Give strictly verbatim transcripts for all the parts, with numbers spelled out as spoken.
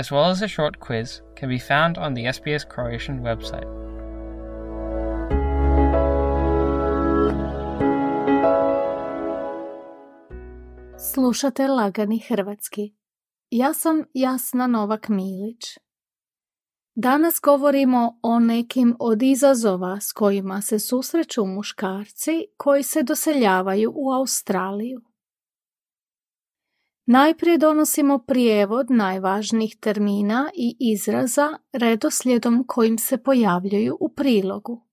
as well as a short quiz, can be found on the S B S Croatian website. Slušate lagani hrvatski. Ja sam Jasna Novak Milić. Danas govorimo o nekim od izazova s kojima se susreću muškarci koji se doseljavaju u Australiju. Najprije donosimo prijevod najvažnijih termina i izraza redoslijedom kojim se pojavljuju u prilogu.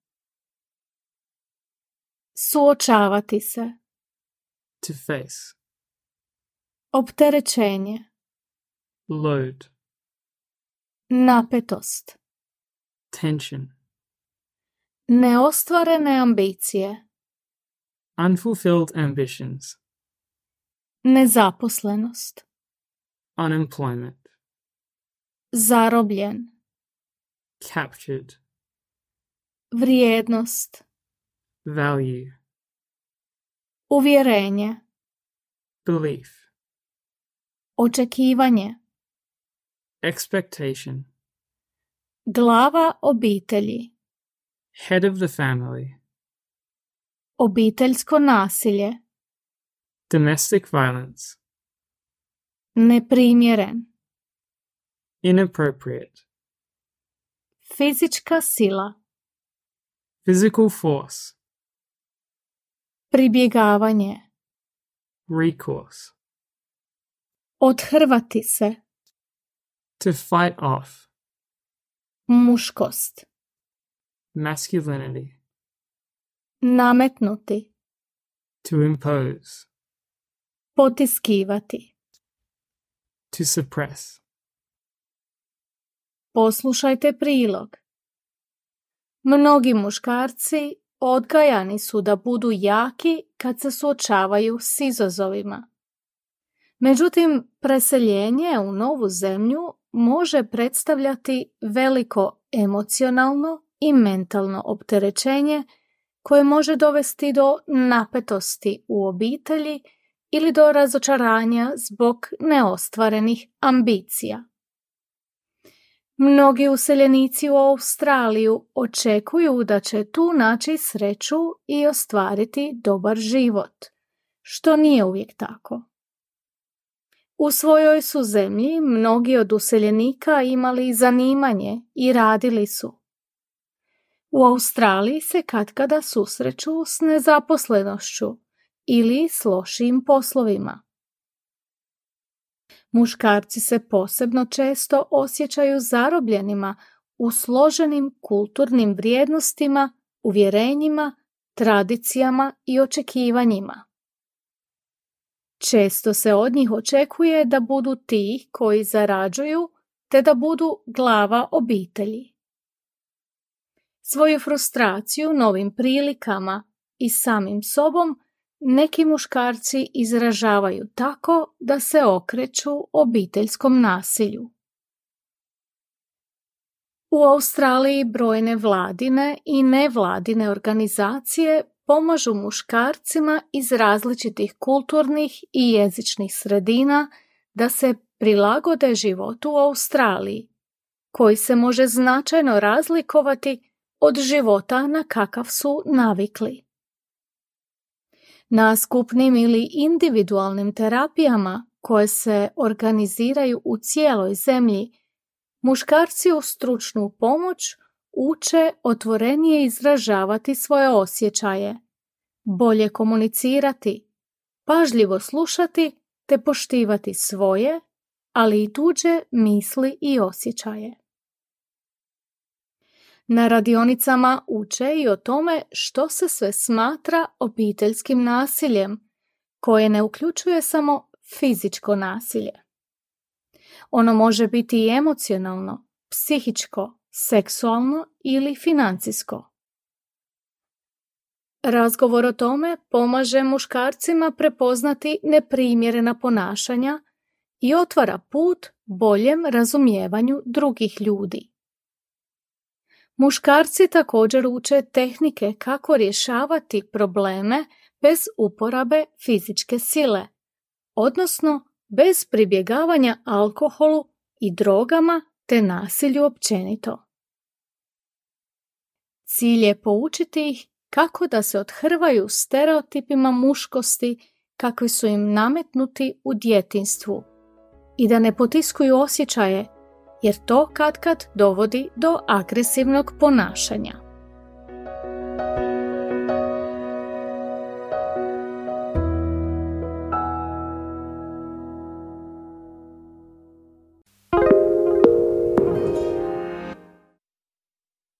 Suočavati se. To face. Opterećenje. Load. Napetost. Tension. Neostvarene ambicije. Unfulfilled ambitions. Nezaposlenost. Unemployment. Zarobljen. Captured. Vrijednost. Value. Uvjerenje. Belief. Očekivanje. Expectation. Glava obitelji. Head of the family. Obiteljsko nasilje. Domestic violence. Neprimjeren. Inappropriate. Fizička sila. Physical force. Pribjegavanje. Recourse. Othrvati se. To fight off. Muškost. Masculinity. Nametnuti. To impose. Potiskivati. To suppress. Poslušajte prilog. Mnogi muškarci odgajani su da budu jaki kad se suočavaju s izazovima. Međutim, preseljenje u novu zemlju može predstavljati veliko emocionalno i mentalno opterećenje koje može dovesti do napetosti u obitelji ili do razočaranja zbog neostvarenih ambicija. Mnogi useljenici u Australiju očekuju da će tu naći sreću i ostvariti dobar život, što nije uvijek tako. U svojoj su zemlji mnogi od useljenika imali zanimanje i radili su. U Australiji se katkada susreću s nezaposlenošću ili s lošim poslovima. Muškarci se posebno često osjećaju zarobljenima u složenim kulturnim vrijednostima, uvjerenjima, tradicijama i očekivanjima. Često se od njih očekuje da budu ti koji zarađuju te da budu glava obitelji. Svoju frustraciju novim prilikama i samim sobom neki muškarci izražavaju tako da se okreću obiteljskom nasilju. U Australiji brojne vladine i nevladine organizacije pomažu muškarcima iz različitih kulturnih i jezičnih sredina da se prilagode životu u Australiji, koji se može značajno razlikovati od života na kakav su navikli. Na skupnim ili individualnim terapijama koje se organiziraju u cijeloj zemlji, muškarci u stručnu pomoć uče otvorenije izražavati svoje osjećaje, bolje komunicirati, pažljivo slušati te poštivati svoje, ali i tuđe misli i osjećaje. Na radionicama uče i o tome što se sve smatra obiteljskim nasiljem, koje ne uključuje samo fizičko nasilje. Ono može biti i emocionalno, psihičko, seksualno ili financijsko. Razgovor o tome pomaže muškarcima prepoznati neprimjerena ponašanja i otvara put boljem razumijevanju drugih ljudi. Muškarci također uče tehnike kako rješavati probleme bez uporabe fizičke sile, odnosno bez pribjegavanja alkoholu i drogama te nasilju općenito. Cilj je poučiti ih kako da se othrvaju stereotipima muškosti kakvi su im nametnuti u djetinjstvu i da ne potiskuju osjećaje, jer to katkad dovodi do agresivnog ponašanja.